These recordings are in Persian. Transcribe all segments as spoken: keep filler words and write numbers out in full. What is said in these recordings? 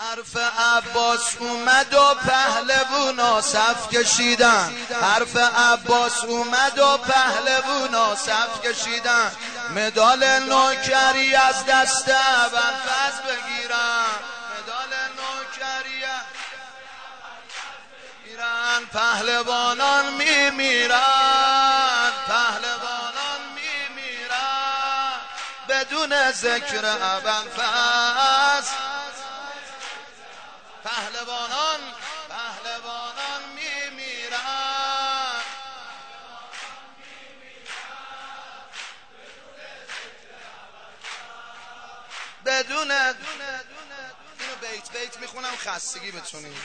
حرف عباس اومد و پهلوونا صف کشیدن، حرف عباس اومد و پهلوونا صف کشیدن، مدال نوکری از دست اول فصل بگیرن، مدال نوکری بگیرن، پهلوانان میمیرن، پهلوانان میمیرن بدون ذکر اول فصل، پهلوانان پهلوانان میمیرن، بدون بدون اینو بیت بیت میخونم خستگی بتونید.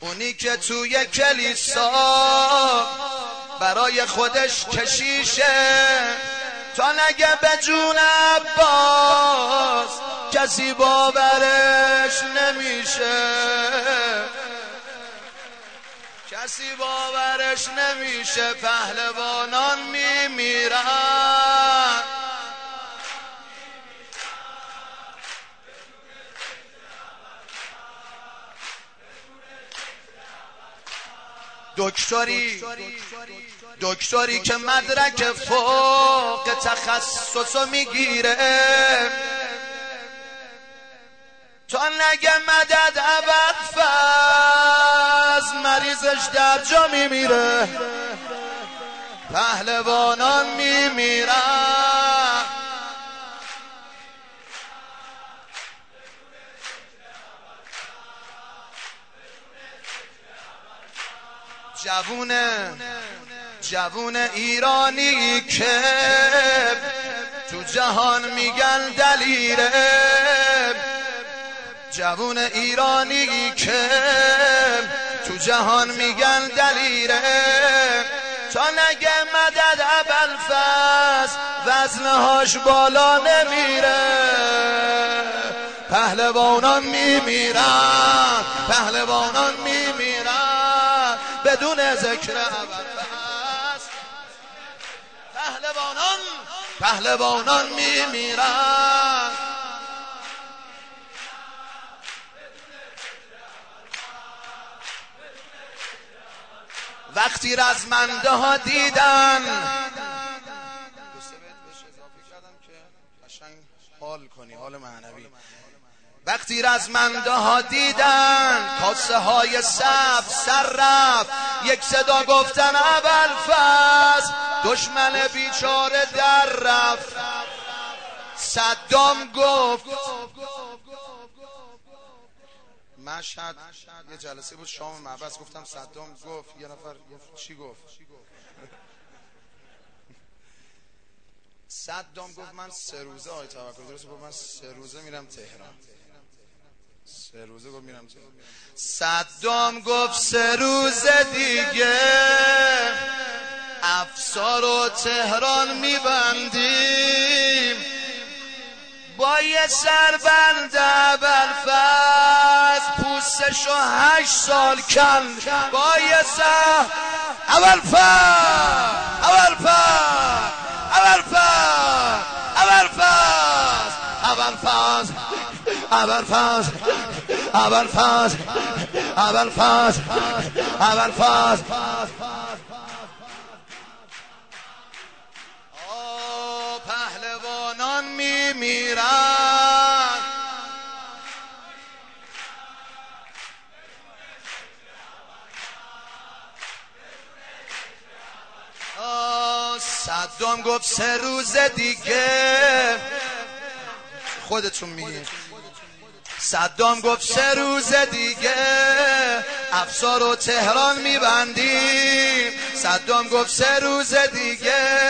اونی که توی کلیسا برای خودش کشیشه، تا نگه به جون عباس کسی باورش نمیشه، کسی باورش نمیشه، پهلوانان میمیرن، دکتری دکتری که مدرک فوق تخصصو میگیره، تا نگه مدد عبد فز مریضش در جا میمیره، پهلوانان میمیرن، جوونه جوون ایرانی که تو جهان میگن دلیره، جوون ایرانی که تو جهان میگن دلیره، تا نگه مدد ابوالفضل وزنهاش بالا نمیره، پهلوانان میمیرن، پهلوانان میمیرن بدون ذکر ابوالفضل، پهلوانان پهلوانان میمیرن، وقتی رزمنده ها دیدن، دو سه بیت بهش اضافه کردم که قشنگ حال کنی، حال معنوی، وقتی رزمنده ها دیدن کاسه های صف سر رفت، یک صدا گفتن اول فصل دشمن بیچاره در رفت، صدام گفت مشهد یه جلسه بود شام معبس، گفتم صدام گفت، یه نفر گفت چی گفت؟ صدام گفت من سه روزه آی توکل درست بود، من سه روزه میرم تهران، سه روزه گفت میرم تهران، صدام گفت سه روزه دیگه افسار و تهران میبندیم، با یه سربند ابوالفضل پوستشو هشت سال کند، با یه سر ابوالفضل ابوالفضل ابوالفضل ابوالفضل ابوالفضل ابوالفضل ابوالفضل ابوالفضل ابوالفضل پهلوانان میمیرن، صدام گفت سه روز دیگه، خودتون میگین، صدام گفت سه روز دیگه افسار و تهران میبندیم، صدام گفت سه روز دیگه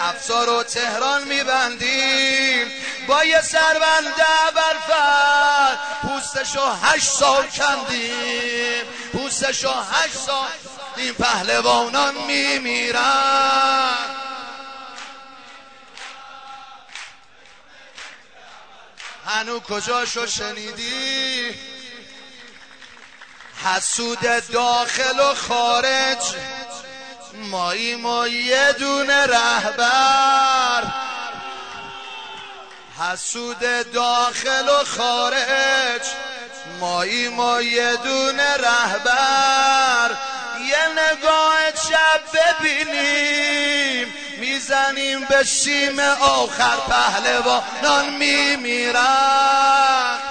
افسار و تهران میبندیم، با یه سربند ابوالفضل پوستشو هشت سال کندیم، پوستشو هشت سال این پهلوانان میمیرن، هنو کجاشو شنیدی؟ حسود داخل و خارج، ماییم و یه دونه رهبر، حسود داخل و خارج، مایی ما یه دونه رهبر، یه نگاه شب ببینیم میزنیم به شیم آخر پهلوانان میمیرن.